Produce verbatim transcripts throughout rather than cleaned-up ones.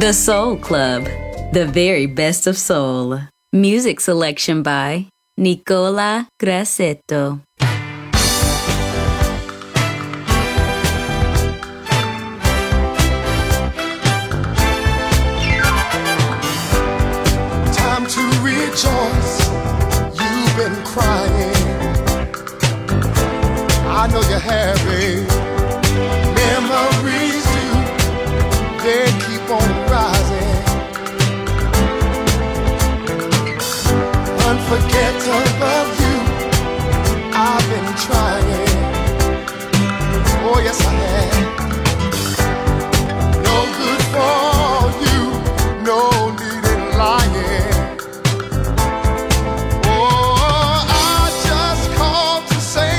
The Soul Club, the very best of soul. Music selection by Nicola Grassetto. Time to rejoice, you've been crying. I know you're happy. Memories do, they keep on rising, unforgettable you. I've been trying, oh yes I have. No good for you, no need in lying. Oh, I just called to say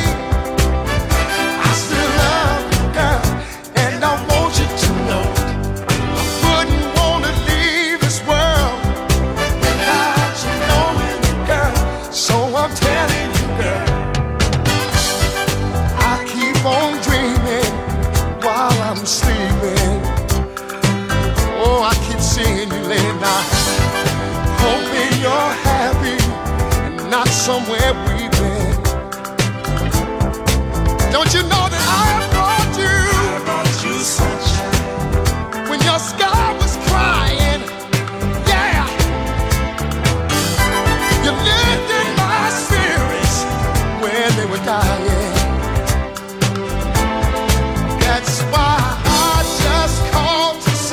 I still love you, girl, and I want you to know. I'm weeping. Don't you know that I have brought you, I brought you sunshine when your sky was crying? Yeah, you lifted my spirits when they were dying. That's why I just called to say.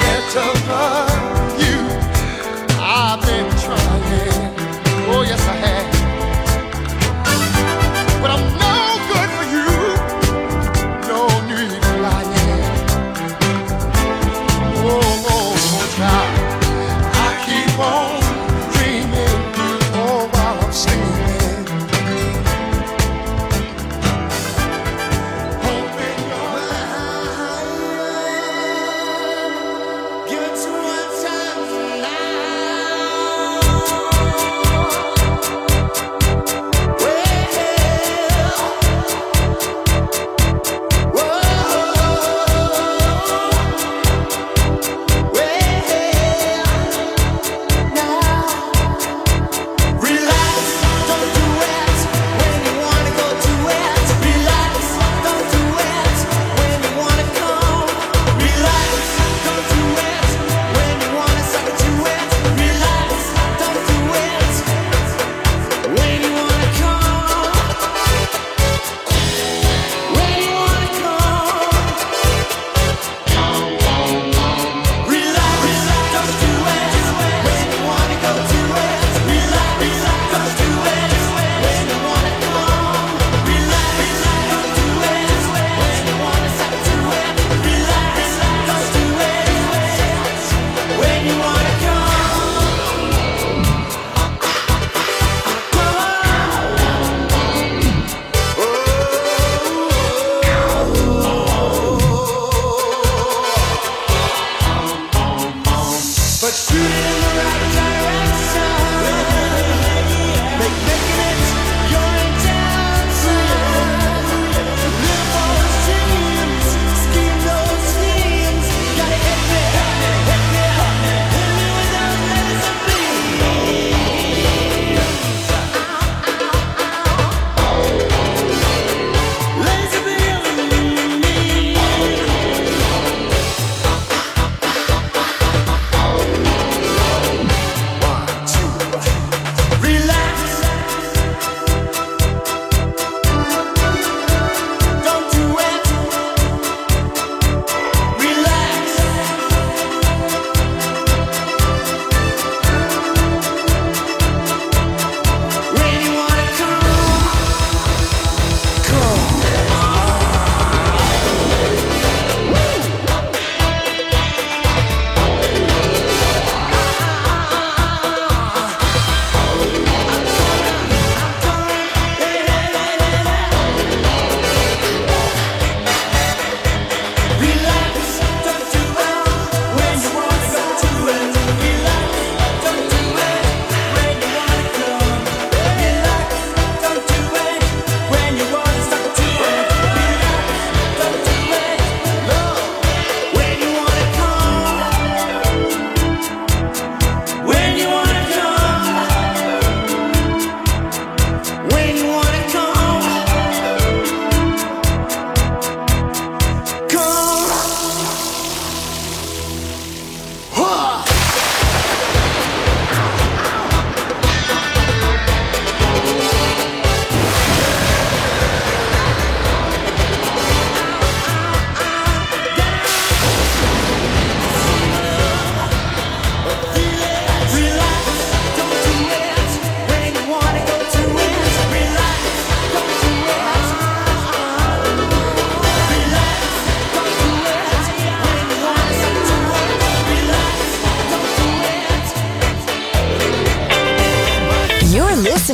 Get to us.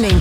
listening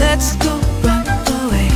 Let's go run away.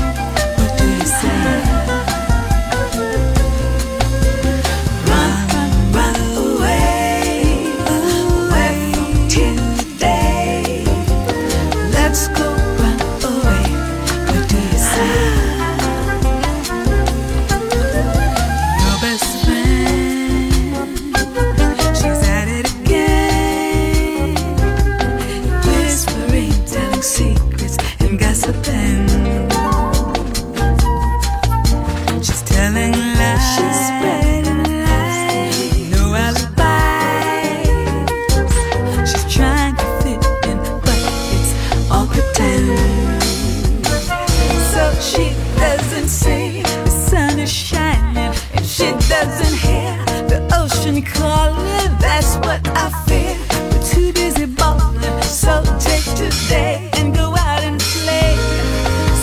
busy baller, so take today and go out and play.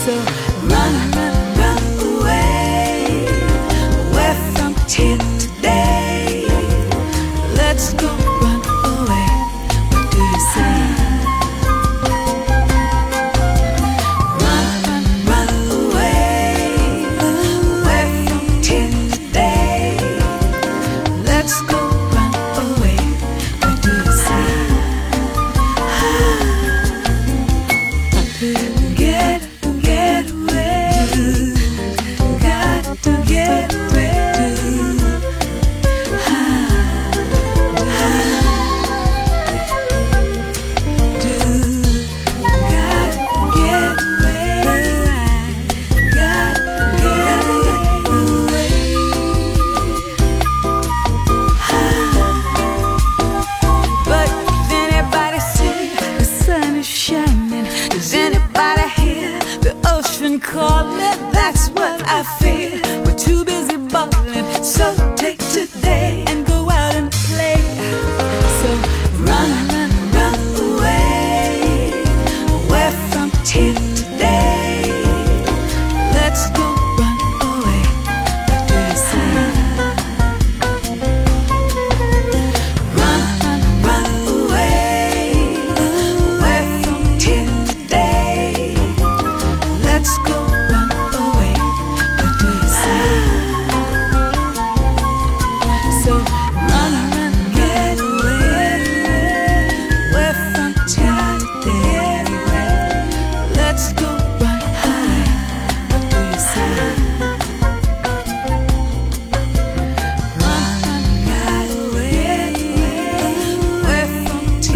So run, run, run away, away from here today. Let's go run away, what do you say? Run, run, run away, away from here today. Let's go.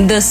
The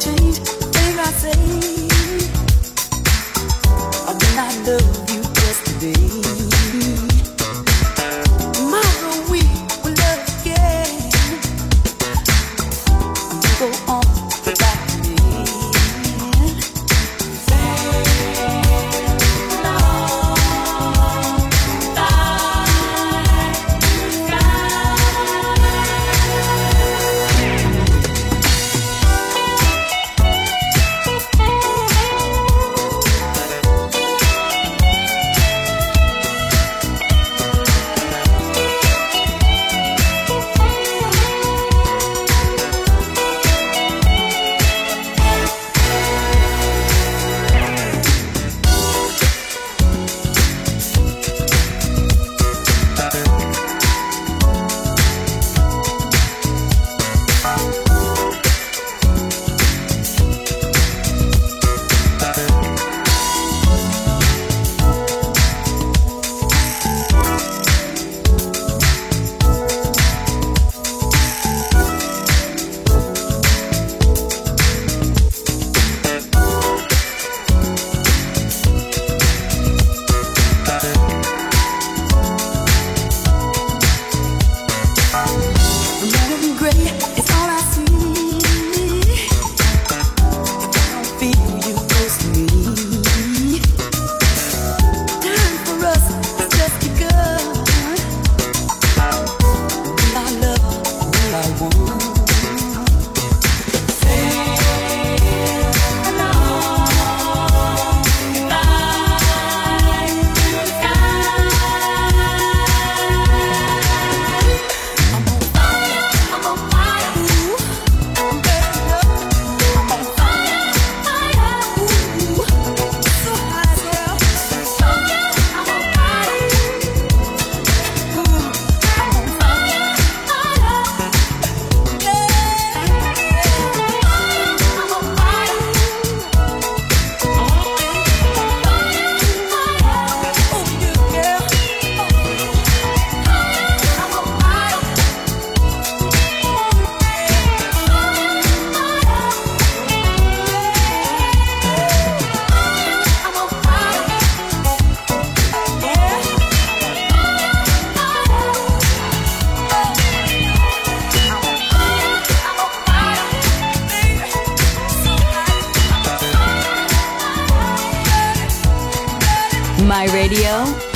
change the things I say? Or did I love you yesterday? Tomorrow we will love again. Go on without me.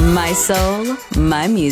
My soul, my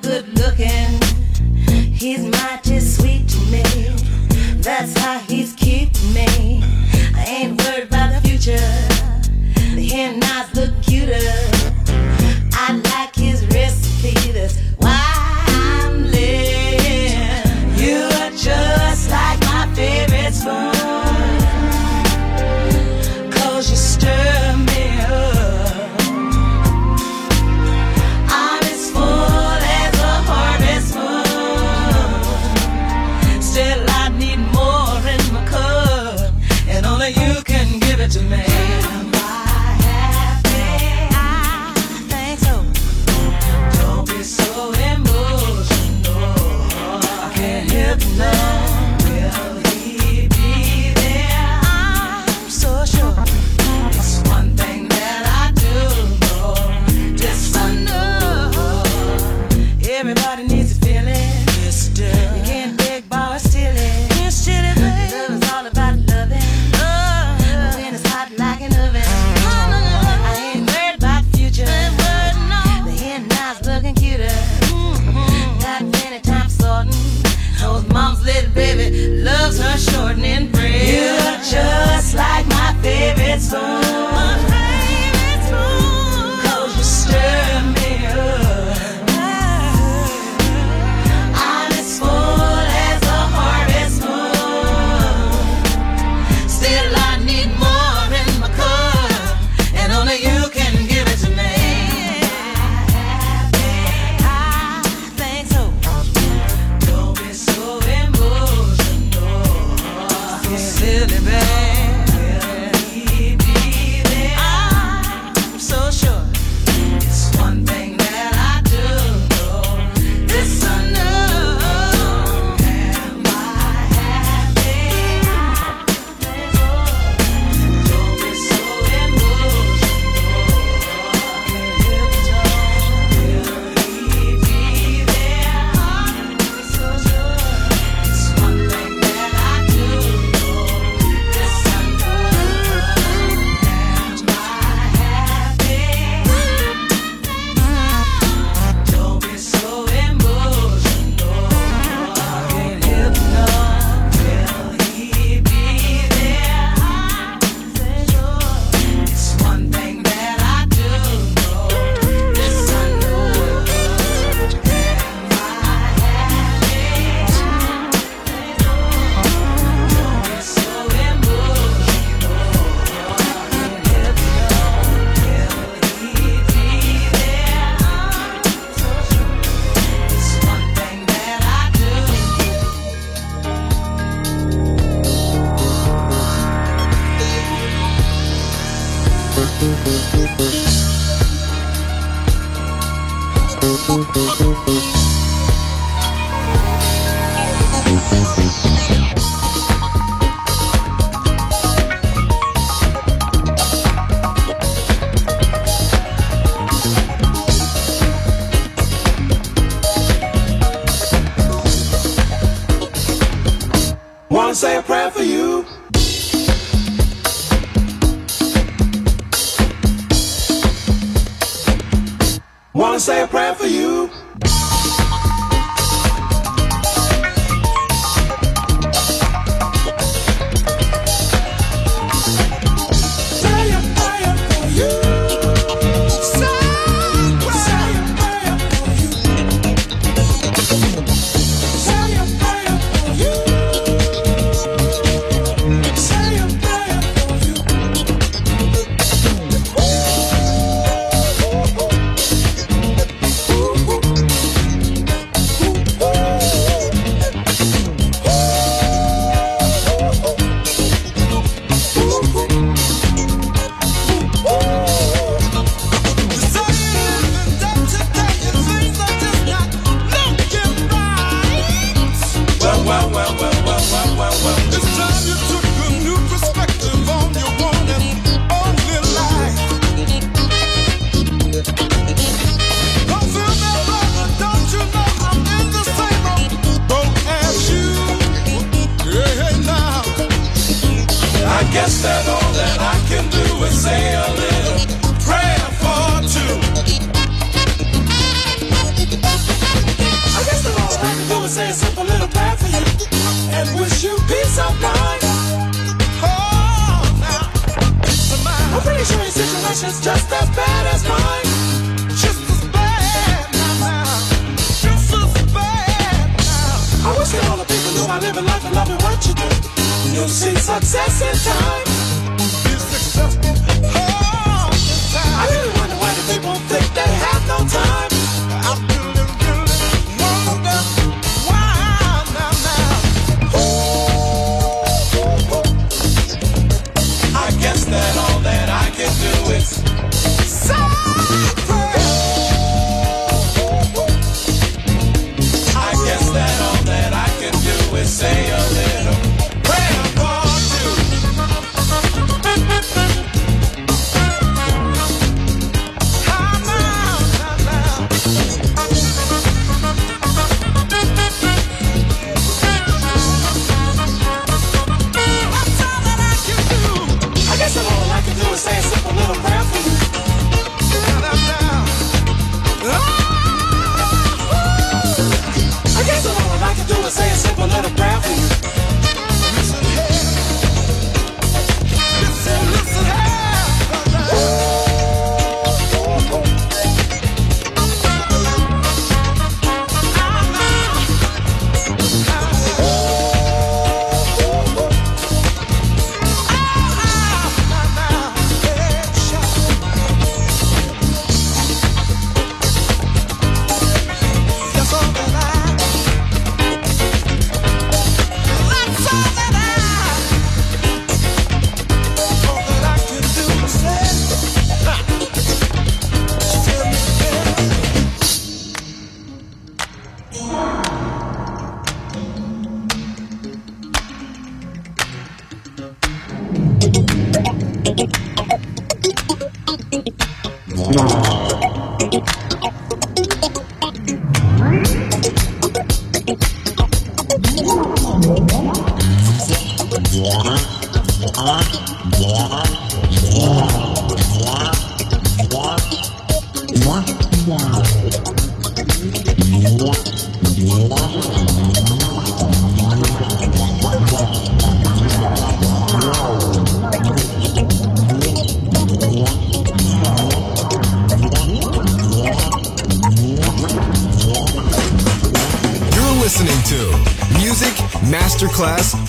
Good looking, he's mighty sweet to me. That's how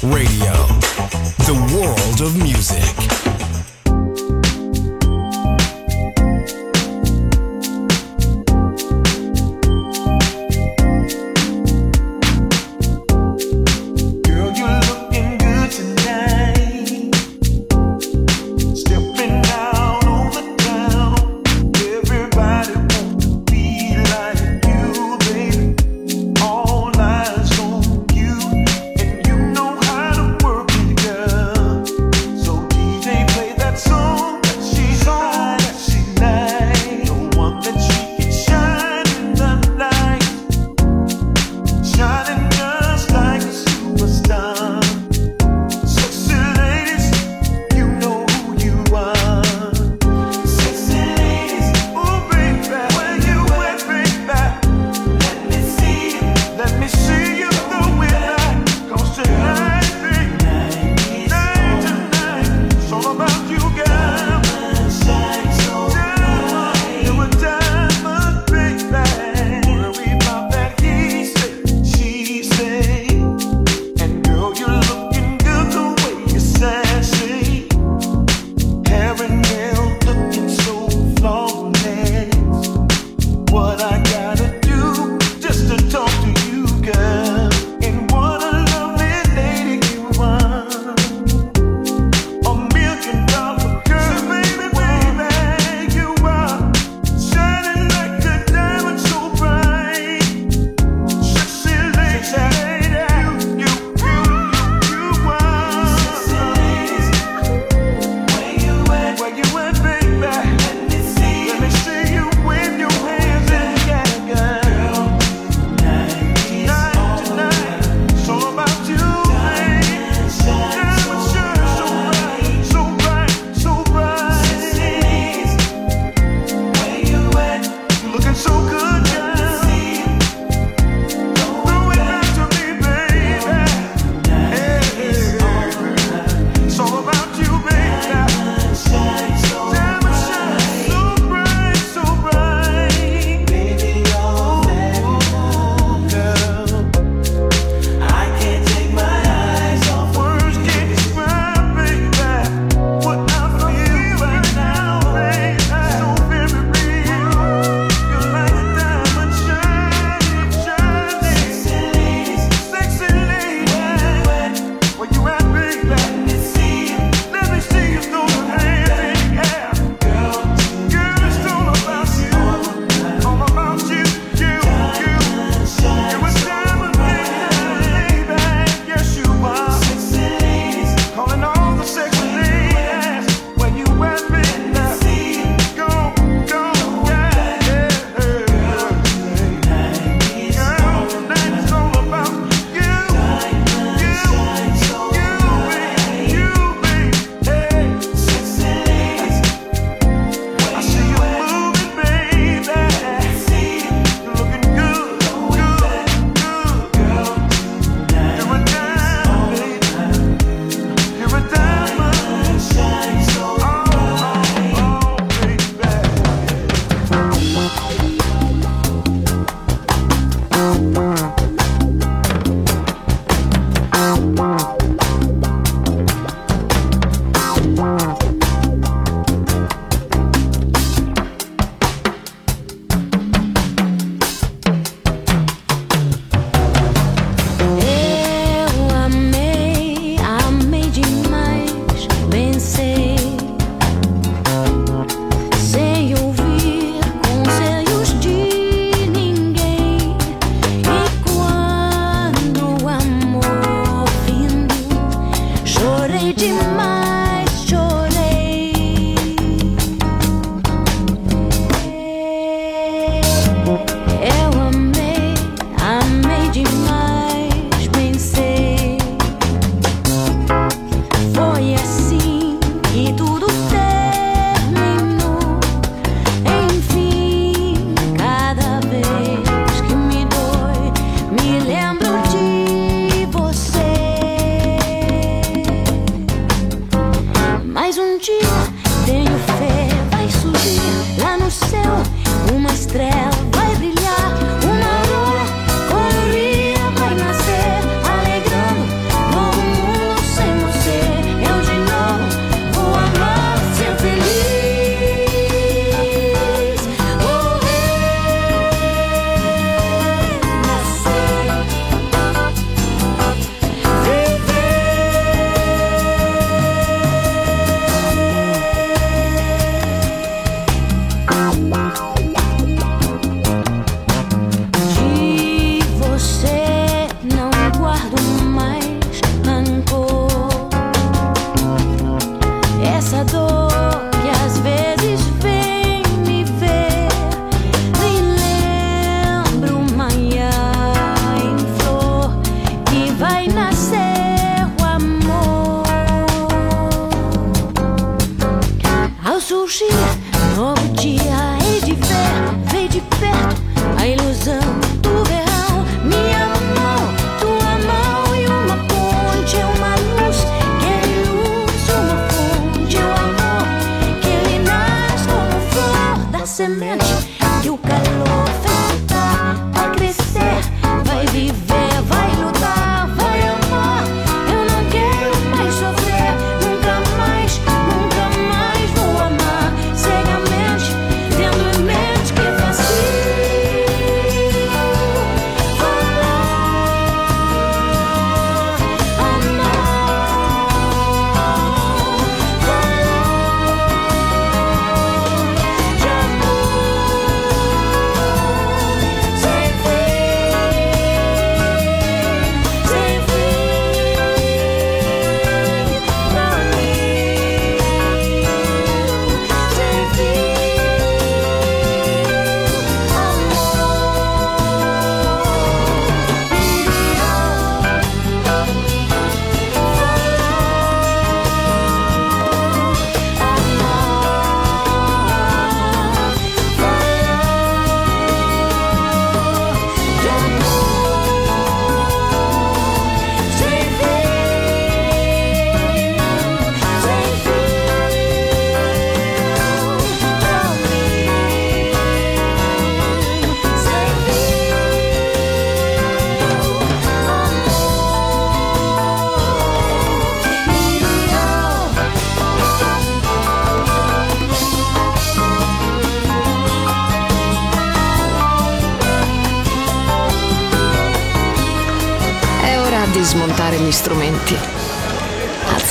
You tenho fé, vai surgir lá no céu uma estrela, vai brilhar uma aurora colorida, vai nascer alegrando novo mundo. Sem você eu de novo vou amar, ser feliz, vou renascer, viver.